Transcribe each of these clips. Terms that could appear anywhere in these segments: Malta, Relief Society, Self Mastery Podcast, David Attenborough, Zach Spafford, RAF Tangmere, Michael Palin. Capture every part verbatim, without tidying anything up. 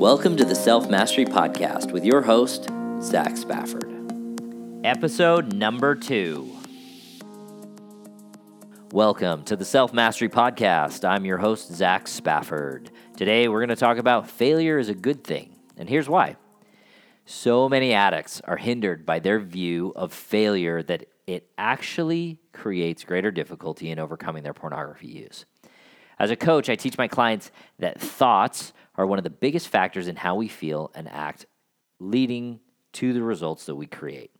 Welcome to the Self Mastery Podcast with your host, Zach Spafford. Episode number two. Welcome to the Self Mastery Podcast. I'm your host, Zach Spafford. Today, we're going to talk about failure is a good thing, and here's why. So many addicts are hindered by their view of failure that it actually creates greater difficulty in overcoming their pornography use. As a coach, I teach my clients that thoughts are one of the biggest factors in how we feel and act, leading to the results that we create.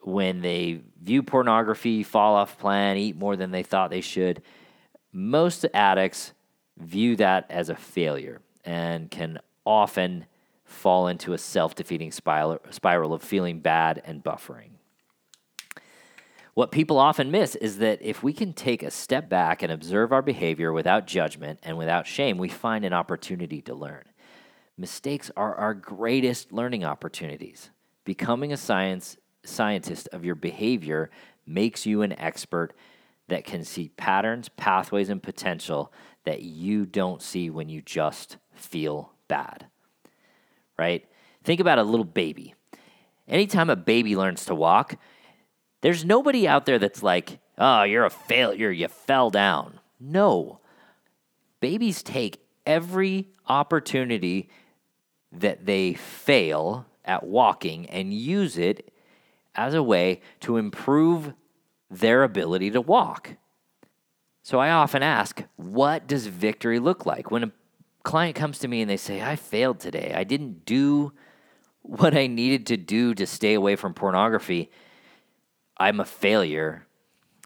When they view pornography, fall off plan, eat more than they thought they should, most addicts view that as a failure and can often fall into a self-defeating spiral of feeling bad and buffering. What people often miss is that if we can take a step back and observe our behavior without judgment and without shame, we find an opportunity to learn. Mistakes are our greatest learning opportunities. Becoming a science scientist of your behavior makes you an expert that can see patterns, pathways, and potential that you don't see when you just feel bad, right? Think about a little baby. Anytime a baby learns to walk, there's nobody out there that's like, oh, you're a failure, you fell down. No. Babies take every opportunity that they fail at walking and use it as a way to improve their ability to walk. So I often ask, what does victory look like? When a client comes to me and they say, I failed today, I didn't do what I needed to do to stay away from pornography, I'm a failure,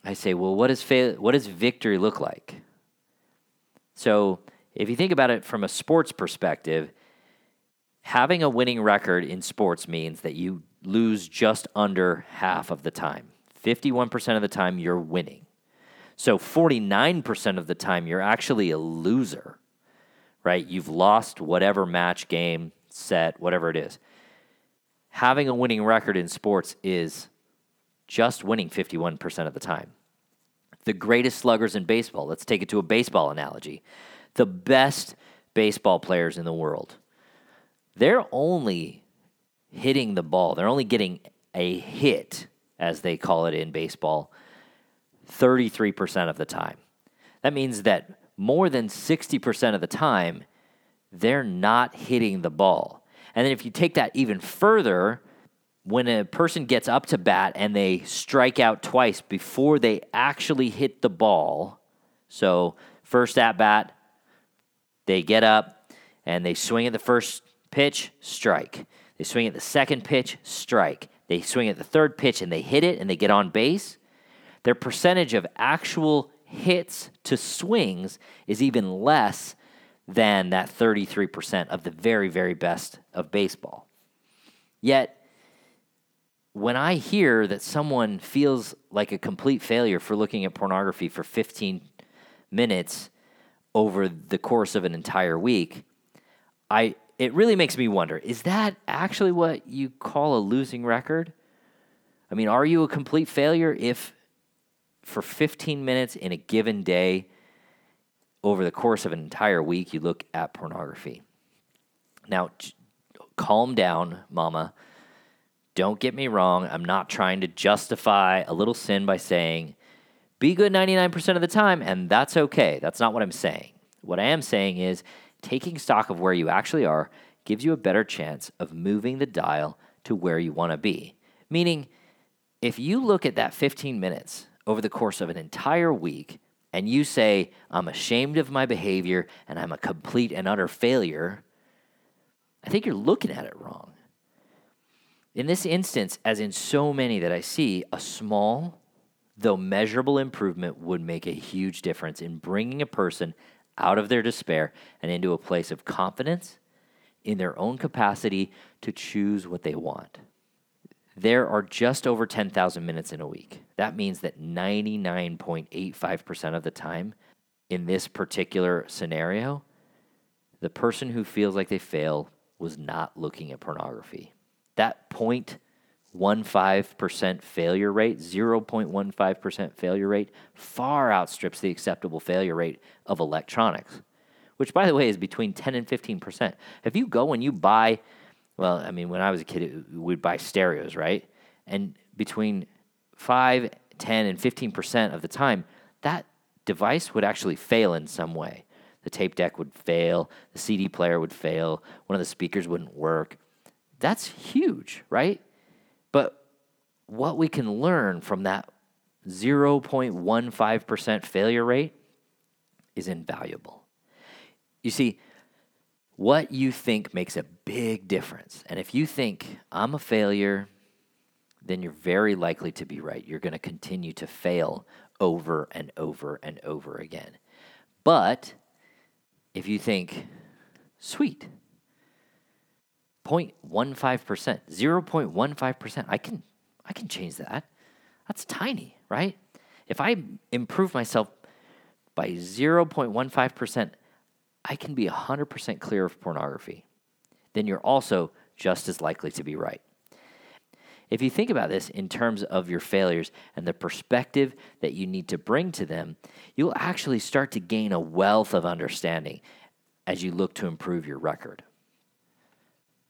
I say, well, what, is fail- what does victory look like? So if you think about it from a sports perspective, having a winning record in sports means that you lose just under half of the time. fifty-one percent of the time, you're winning. So forty-nine percent of the time, you're actually a loser, right? You've lost whatever match, game, set, whatever it is. Having a winning record in sports is just winning fifty-one percent of the time. The greatest sluggers in baseball, let's take it to a baseball analogy. The best baseball players in the world, they're only hitting the ball, they're only getting a hit, as they call it in baseball, thirty-three percent of the time. That means that more than sixty percent of the time, they're not hitting the ball. And then if you take that even further, when a person gets up to bat and they strike out twice before they actually hit the ball, so first at bat, they get up and they swing at the first pitch, strike. They swing at the second pitch, strike. They swing at the third pitch and they hit it and they get on base. Their percentage of actual hits to swings is even less than that thirty-three percent of the very, very best of baseball. Yet, when I hear that someone feels like a complete failure for looking at pornography for fifteen minutes over the course of an entire week, I it really makes me wonder, is that actually what you call a losing record? I mean, are you a complete failure if for fifteen minutes in a given day over the course of an entire week you look at pornography? Now, calm down, mama. Don't get me wrong, I'm not trying to justify a little sin by saying, be good ninety-nine percent of the time, and that's okay. That's not what I'm saying. What I am saying is, taking stock of where you actually are gives you a better chance of moving the dial to where you want to be. Meaning, if you look at that fifteen minutes over the course of an entire week, and you say, I'm ashamed of my behavior, and I'm a complete and utter failure, I think you're looking at it wrong. In this instance, as in so many that I see, a small, though measurable improvement would make a huge difference in bringing a person out of their despair and into a place of confidence in their own capacity to choose what they want. There are just over ten thousand minutes in a week. That means that ninety-nine point eight five percent of the time, in this particular scenario, the person who feels like they fail was not looking at pornography. That zero point one five percent failure rate, zero point one five percent failure rate, far outstrips the acceptable failure rate of electronics, which, by the way, is between ten and fifteen percent. If you go and you buy, well, I mean, when I was a kid, we'd buy stereos, right? And between five, ten, and fifteen percent of the time, that device would actually fail in some way. The tape deck would fail. The C D player would fail. One of the speakers wouldn't work. That's huge, right? But what we can learn from that zero point one five percent failure rate is invaluable. You see, what you think makes a big difference. And if you think, I'm a failure, then you're very likely to be right. You're going to continue to fail over and over and over again. But if you think, sweet, zero point one five percent, zero point one five percent, I can, I can change that. That's tiny, right? If I improve myself by zero point one five percent, I can be one hundred percent clear of pornography. Then you're also just as likely to be right. If you think about this in terms of your failures and the perspective that you need to bring to them, you'll actually start to gain a wealth of understanding as you look to improve your record.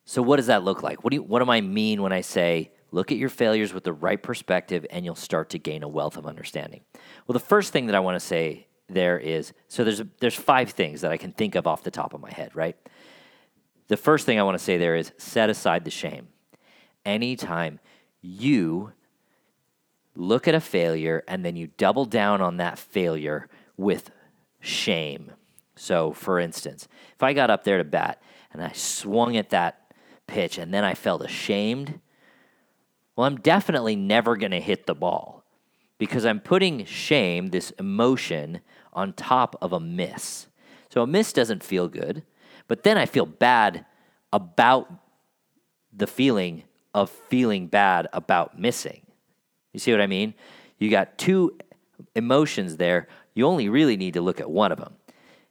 So what does that look like? What do you, what do I mean when I say look at your failures with the right perspective and you'll start to gain a wealth of understanding? Well, the first thing that I want to say there is, so there's a, there's five things that I can think of off the top of my head, right? The first thing I want to say there is set aside the shame. Anytime you look at a failure and then you double down on that failure with shame. So, for instance, if I got up there to bat and I swung at that pitch and then I felt ashamed, well, I'm definitely never going to hit the ball because I'm putting shame, this emotion, on top of a miss. So a miss doesn't feel good, but then I feel bad about the feeling of feeling bad about missing. You see what I mean? You got two emotions there. You only really need to look at one of them.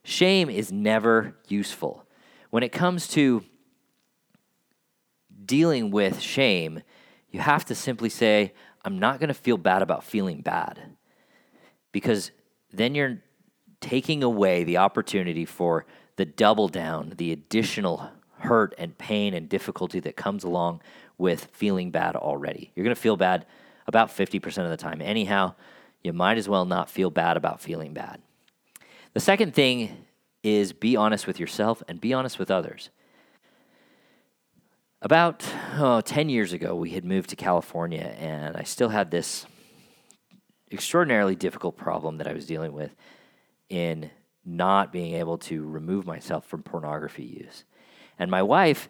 Shame is never useful. When it comes to dealing with shame, you have to simply say, I'm not going to feel bad about feeling bad, because then you're taking away the opportunity for the double down, the additional hurt and pain and difficulty that comes along with feeling bad already. You're going to feel bad about fifty percent of the time. Anyhow, you might as well not feel bad about feeling bad. The second thing is be honest with yourself and be honest with others. About oh, ten years ago, we had moved to California, and I still had this extraordinarily difficult problem that I was dealing with in not being able to remove myself from pornography use. And my wife,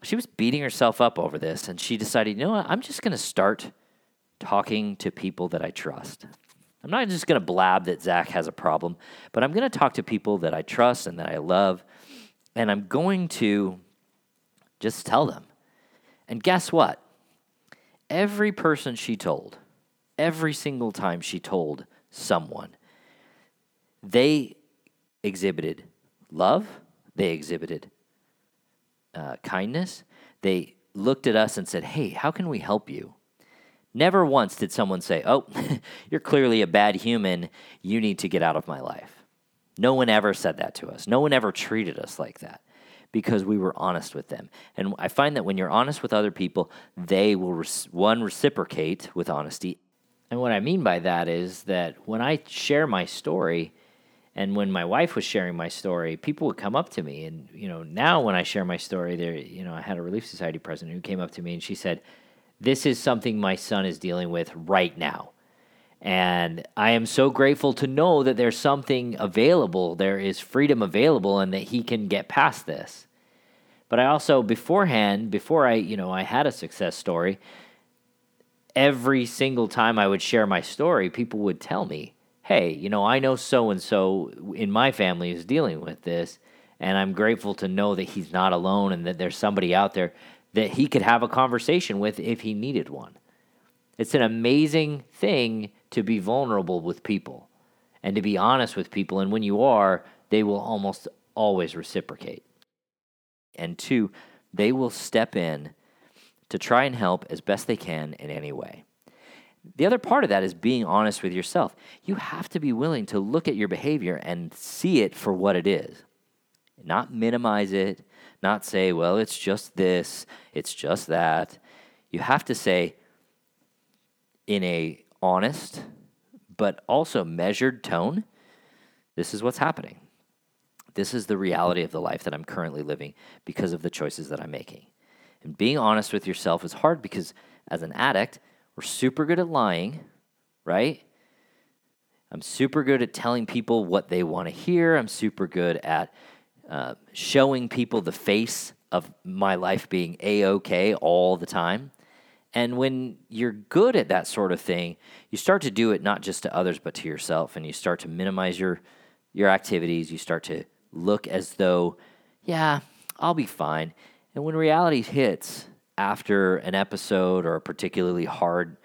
she was beating herself up over this, and she decided, you know what, I'm just going to start talking to people that I trust. I'm not just going to blab that Zach has a problem, but I'm going to talk to people that I trust and that I love, and I'm going to just tell them. And guess what? Every person she told, every single time she told someone, they exhibited love, they exhibited Uh, kindness. They looked at us and said, hey, how can we help you? Never once did someone say, oh, you're clearly a bad human. You need to get out of my life. No one ever said that to us. No one ever treated us like that because we were honest with them. And I find that when you're honest with other people, they will, re- one, reciprocate with honesty. And what I mean by that is that when I share my story, and when my wife was sharing my story, people would come up to me. And, you know, now when I share my story, there, you know, I had a Relief Society president who came up to me and she said, this is something my son is dealing with right now. And I am so grateful to know that there's something available. There is freedom available and that he can get past this. But I also, beforehand, before I, you know, I had a success story, every single time I would share my story, people would tell me, hey, you know, I know so-and-so in my family is dealing with this, and I'm grateful to know that he's not alone and that there's somebody out there that he could have a conversation with if he needed one. It's an amazing thing to be vulnerable with people and to be honest with people, and when you are, they will almost always reciprocate. And two, they will step in to try and help as best they can in any way. The other part of that is being honest with yourself. You have to be willing to look at your behavior and see it for what it is. not minimize it, not say, well, it's just this, it's just that. You have to say in a honest but also measured tone, this is what's happening. This is the reality of the life that I'm currently living because of the choices that I'm making. And being honest with yourself is hard because as an addict, we're super good at lying, right? I'm super good at telling people what they want to hear. I'm super good at uh, showing people the face of my life being A-okay all the time. And when you're good at that sort of thing, you start to do it not just to others but to yourself, and you start to minimize your your activities. You start to look as though, yeah, I'll be fine. And when reality hits after an episode or a particularly hard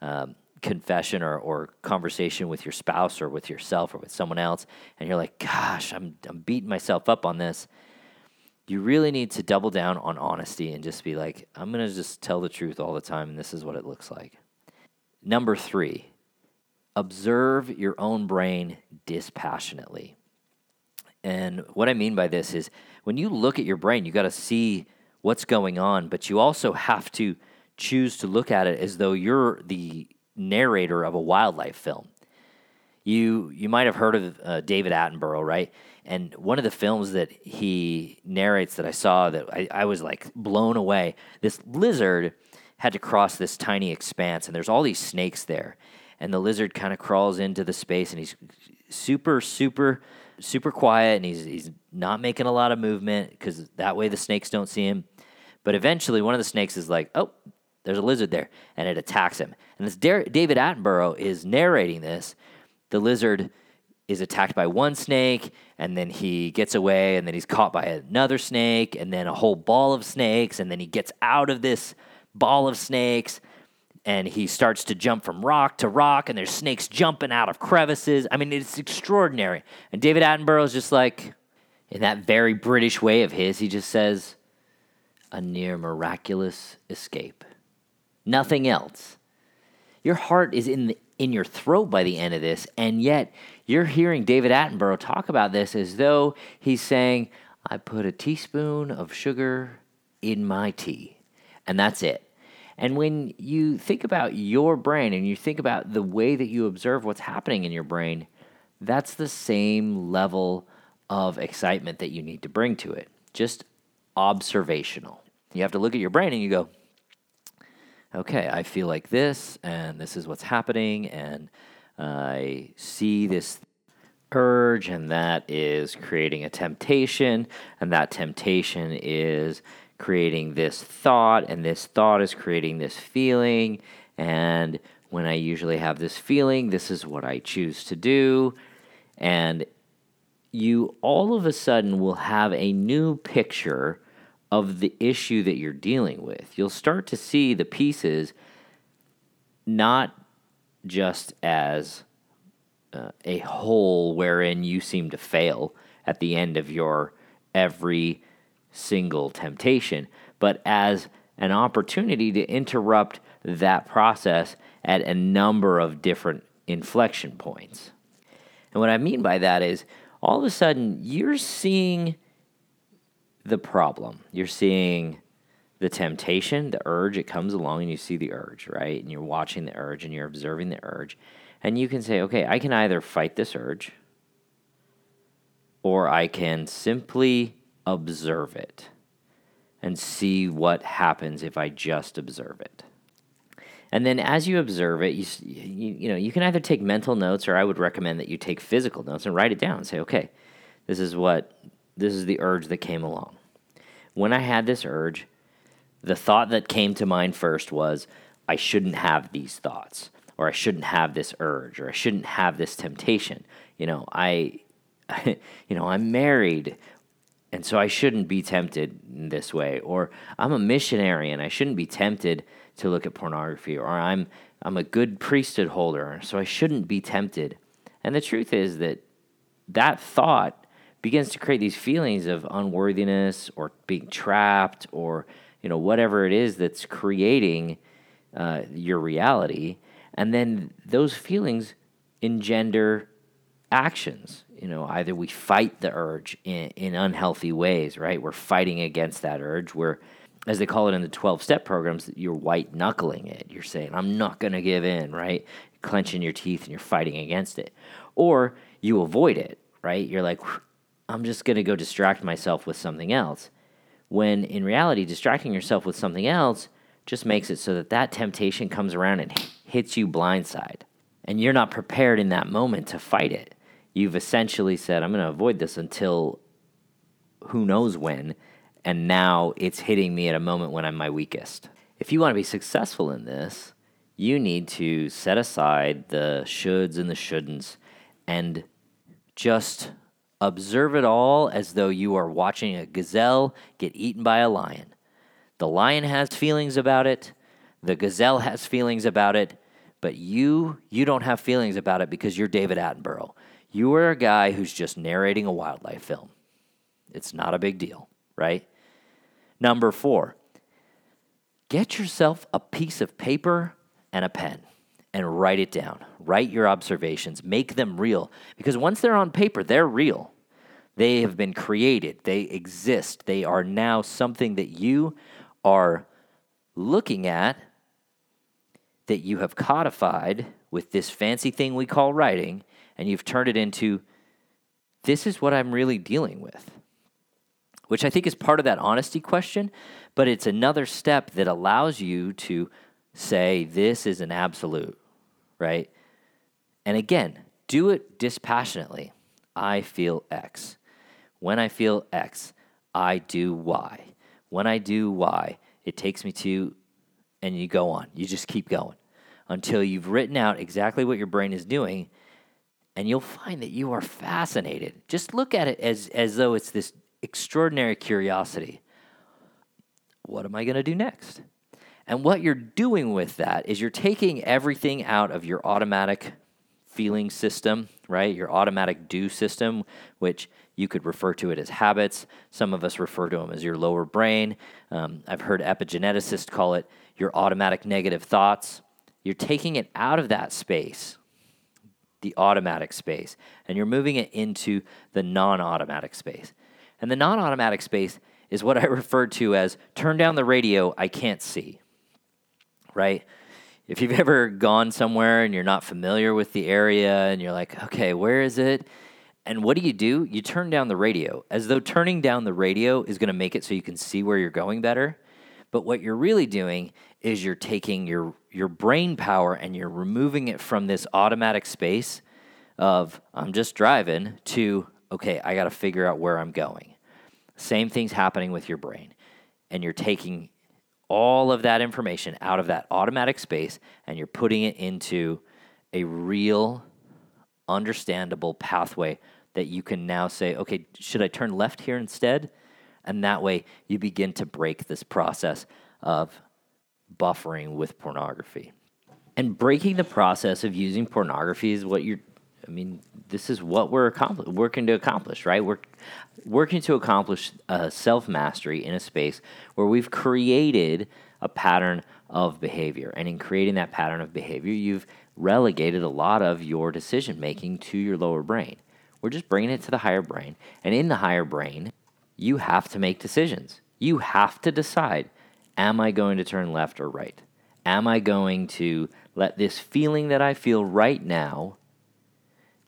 um, confession or, or conversation with your spouse or with yourself or with someone else, and you're like, gosh, I'm I'm beating myself up on this, you really need to double down on honesty and just be like, I'm going to just tell the truth all the time, and this is what it looks like. Number three, observe your own brain dispassionately. And what I mean by this is when you look at your brain, you got to see what's going on, but you also have to choose to look at it as though you're the narrator of a wildlife film. You you might have heard of uh, David Attenborough, right? And one of the films that he narrates that I saw that I, I was like blown away, this lizard had to cross this tiny expanse, and there's all these snakes there. And the lizard kind of crawls into the space, and he's super, super, super quiet, and he's he's not making a lot of movement because that way the snakes don't see him. But eventually one of the snakes is like, oh, there's a lizard there, and it attacks him. And as David Attenborough is narrating this, the lizard is attacked by one snake, and then he gets away, and then he's caught by another snake, and then a whole ball of snakes, and then he gets out of this ball of snakes, and he starts to jump from rock to rock, and there's snakes jumping out of crevices. I mean, it's extraordinary. And David Attenborough is just like, in that very British way of his, he just says, a near miraculous escape. Nothing else. Your heart is in the in your throat by the end of this, and yet you're hearing David Attenborough talk about this as though he's saying, I put a teaspoon of sugar in my tea, and that's it. And when you think about your brain and you think about the way that you observe what's happening in your brain, that's the same level of excitement that you need to bring to it, just observational. You have to look at your brain and you go, okay, I feel like this, and this is what's happening, and I see this urge, and that is creating a temptation, and that temptation is creating this thought, and this thought is creating this feeling, and when I usually have this feeling, this is what I choose to do, and you all of a sudden will have a new picture of the issue that you're dealing with. You'll start to see the pieces not just as uh, a whole wherein you seem to fail at the end of your every single temptation, but as an opportunity to interrupt that process at a number of different inflection points. And what I mean by that is all of a sudden you're seeing the problem. You're seeing the temptation, the urge, it comes along and you see the urge, right? And you're watching the urge and you're observing the urge. And you can say, okay, I can either fight this urge or I can simply observe it and see what happens if I just observe it. And then as you observe it, you, you, you know, you can either take mental notes, or I would recommend that you take physical notes and write it down and say, okay, this is what... this is the urge that came along. When I had this urge, the thought that came to mind first was, I shouldn't have these thoughts, or I shouldn't have this urge, or I shouldn't have this temptation. You know, I, I you know, I'm married, and so I shouldn't be tempted in this way, or I'm a missionary, and I shouldn't be tempted to look at pornography, or I'm I'm a good priesthood holder, so I shouldn't be tempted. And the truth is that that thought begins to create these feelings of unworthiness or being trapped or, you know, whatever it is that's creating uh, your reality. And then those feelings engender actions. You know, either we fight the urge in, in unhealthy ways, right? We're fighting against that urge. We're, as they call it in the twelve-step programs, you're white-knuckling it. You're saying, I'm not going to give in, right? Clenching your teeth and you're fighting against it. Or you avoid it, right? You're like, I'm just going to go distract myself with something else. When in reality, distracting yourself with something else just makes it so that that temptation comes around and hits you blindside. And you're not prepared in that moment to fight it. You've essentially said, I'm going to avoid this until who knows when, and now it's hitting me at a moment when I'm my weakest. If you want to be successful in this, you need to set aside the shoulds and the shouldn'ts and just observe it all as though you are watching a gazelle get eaten by a lion. The lion has feelings about it. The gazelle has feelings about it. But you, you don't have feelings about it because you're David Attenborough. You are a guy who's just narrating a wildlife film. It's not a big deal, right? Number four, get yourself a piece of paper and a pen and write it down. Write your observations. Make them real. Because once they're on paper, they're real. They have been created. They exist. They are now something that you are looking at that you have codified with this fancy thing we call writing, and you've turned it into, this is what I'm really dealing with, which I think is part of that honesty question, but it's another step that allows you to say, this is an absolute, right? And again, do it dispassionately. I feel X. When I feel X, I do Y. When I do Y, it takes me to, and you go on. You just keep going until you've written out exactly what your brain is doing, and you'll find that you are fascinated. Just look at it as, as though it's this extraordinary curiosity. What am I going to do next? And what you're doing with that is you're taking everything out of your automatic feeling system, right? Your automatic do system, which you could refer to it as habits. Some of us refer to them as your lower brain. Um, I've heard epigeneticists call it your automatic negative thoughts. You're taking it out of that space, the automatic space, and you're moving it into the non-automatic space. And the non-automatic space is what I refer to as turn down the radio, I can't see. Right? If you've ever gone somewhere and you're not familiar with the area and you're like, okay, where is it? And what do you do? You turn down the radio, as though turning down the radio is going to make it so you can see where you're going better. But what you're really doing is you're taking your, your brain power and you're removing it from this automatic space of I'm just driving to, okay, I got to figure out where I'm going. Same thing's happening with your brain. And you're taking all of that information out of that automatic space, and you're putting it into a real, understandable pathway that you can now say, okay, should I turn left here instead? And that way you begin to break this process of buffering with pornography. And breaking the process of using pornography is what you're, I mean, this is what we're accompli- working to accomplish, right? We're working to accomplish uh, self-mastery in a space where we've created a pattern of behavior. And in creating that pattern of behavior, you've relegated a lot of your decision-making to your lower brain. We're just bringing it to the higher brain. And in the higher brain, you have to make decisions. You have to decide, am I going to turn left or right? Am I going to let this feeling that I feel right now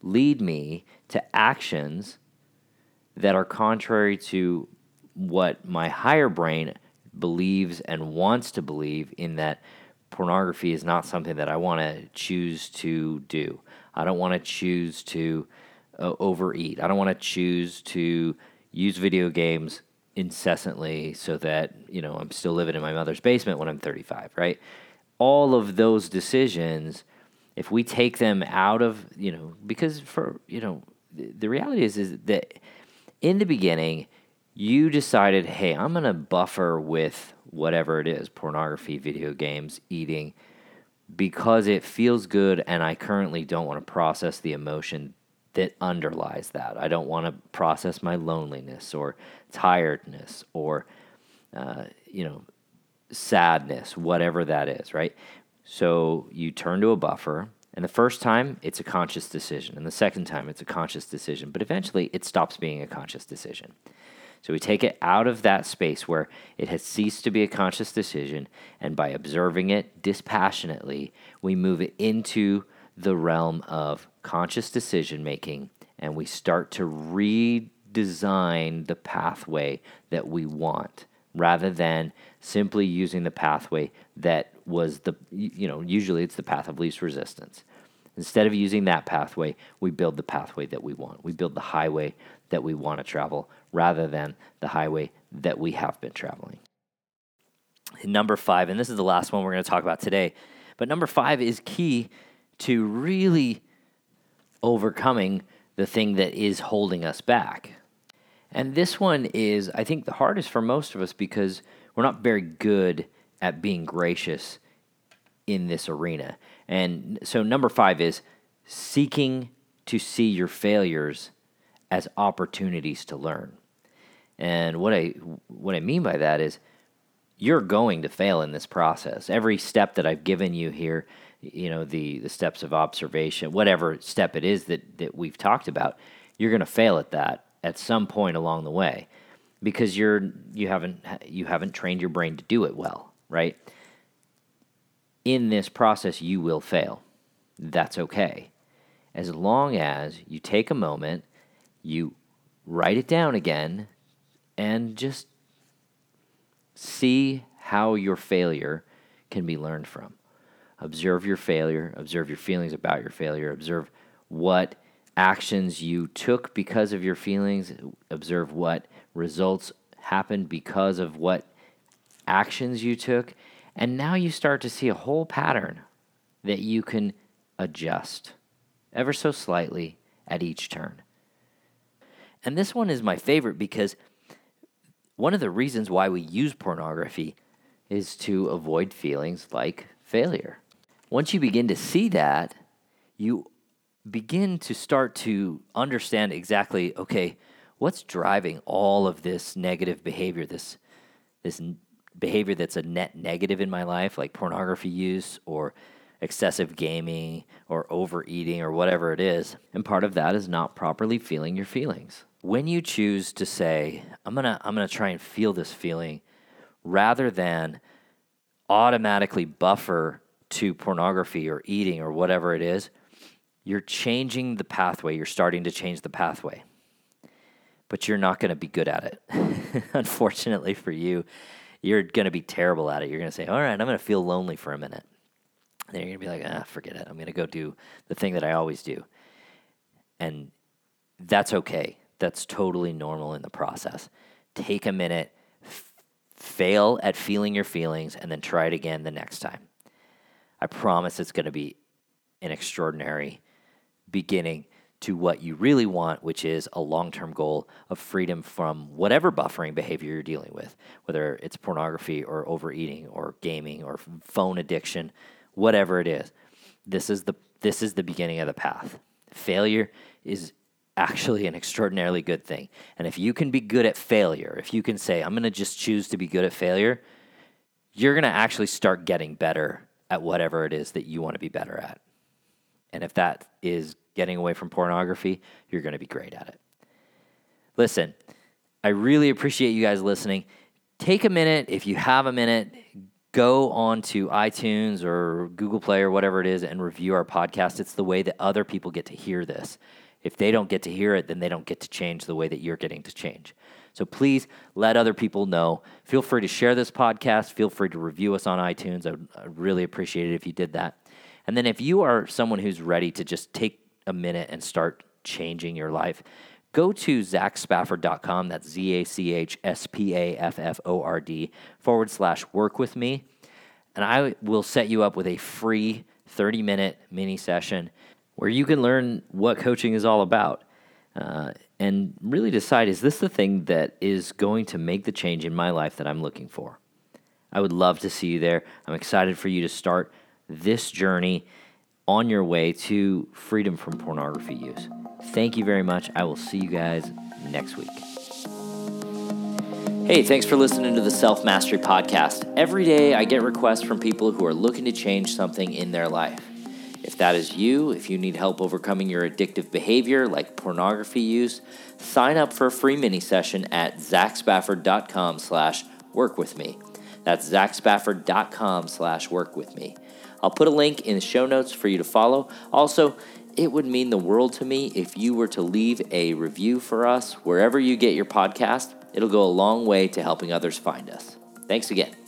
lead me to actions that are contrary to what my higher brain believes and wants to believe, in that pornography is not something that I want to choose to do. I don't want to choose to uh, overeat. I don't want to choose to use video games incessantly so that, you know, I'm still living in my mother's basement when I'm thirty-five, right? All of those decisions, if we take them out of, you know, because for, you know, the, the reality is, is that in the beginning, you decided, hey, I'm going to buffer with whatever it is, pornography, video games, eating, because it feels good and I currently don't want to process the emotion that underlies that. I don't want to process my loneliness or tiredness or, uh, you know, sadness, whatever that is, right? So you turn to a buffer, And the first time, it's a conscious decision. And the second time, it's a conscious decision. But eventually, it stops being a conscious decision. So we take it out of that space where it has ceased to be a conscious decision, and by observing it dispassionately, we move it into the realm of conscious decision-making, and we start to redesign the pathway that we want, rather than simply using the pathway that was the, you know, usually it's the path of least resistance. Instead of using that pathway, we build the pathway that we want. We build the highway that we want to travel rather than the highway that we have been traveling. And number five, and this is the last one we're going to talk about today, but number five is key to really overcoming the thing that is holding us back. And this one is, I think, the hardest for most of us because we're not very good at being gracious in this arena. And so number five is seeking to see your failures as opportunities to learn. And what I what I mean by that is you're going to fail in this process. Every step that I've given you here, you know, the, the steps of observation, whatever step it is that, that we've talked about, you're going to fail at that at some point along the way, because you're you haven't you haven't trained your brain to do it well, right? In this process, you will fail. That's okay, as long as you take a moment, you write it down again, and just see how your failure can be learned from. Observe your failure. Observe your feelings about your failure. Observe what actions you took because of your feelings. Observe what results happened because of what actions you took. And now you start to see a whole pattern that you can adjust ever so slightly at each turn. And this one is my favorite because one of the reasons why we use pornography is to avoid feelings like failure. Once you begin to see that, you begin to start to understand exactly, okay, what's driving all of this negative behavior, this this n- behavior that's a net negative in my life, like pornography use or excessive gaming or overeating or whatever it is. And part of that is not properly feeling your feelings. When you choose to say, I'm gonna I'm gonna try and feel this feeling, rather than automatically buffer to pornography or eating or whatever it is, you're changing the pathway. You're starting to change the pathway. But you're not going to be good at it. Unfortunately for you, you're going to be terrible at it. You're going to say, all right, I'm going to feel lonely for a minute. And then you're going to be like, ah, forget it. I'm going to go do the thing that I always do. And that's okay. That's totally normal in the process. Take a minute, f- fail at feeling your feelings, and then try it again the next time. I promise it's going to be an extraordinary beginning to what you really want, which is a long-term goal of freedom from whatever buffering behavior you're dealing with, whether it's pornography or overeating or gaming or phone addiction, whatever it is. This is the this is the beginning of the path. Failure is actually an extraordinarily good thing. And if you can be good at failure, if you can say, I'm going to just choose to be good at failure, you're going to actually start getting better at whatever it is that you want to be better at. And if that is getting away from pornography, you're going to be great at it. Listen, I really appreciate you guys listening. Take a minute, if you have a minute, go on to iTunes or Google Play or whatever it is and review our podcast. It's the way that other people get to hear this. If they don't get to hear it, then they don't get to change the way that you're getting to change. So please let other people know. Feel free to share this podcast. Feel free to review us on iTunes. I'd, I'd really appreciate it if you did that. And then if you are someone who's ready to just take a minute and start changing your life, go to zach spafford dot com. That's Z A C H S P A F F O R D forward slash work with me. And I will set you up with a free thirty-minute mini session where you can learn what coaching is all about uh, and really decide, is this the thing that is going to make the change in my life that I'm looking for? I would love to see you there. I'm excited for you to start this journey on your way to freedom from pornography use. Thank you very much. I will see you guys next week. Hey, thanks for listening to the Self Mastery Podcast. Every day I get requests from people who are looking to change something in their life. If If that is you, if you need help overcoming your addictive behavior like pornography use, sign up for a free mini session at zach spafford dot com slash work with me. That's zach spafford dot com slash work with me. I'll put a link in the show notes for you to follow. Also, it would mean the world to me if you were to leave a review for us wherever you get your podcast. It'll go a long way to helping others find us. Thanks again.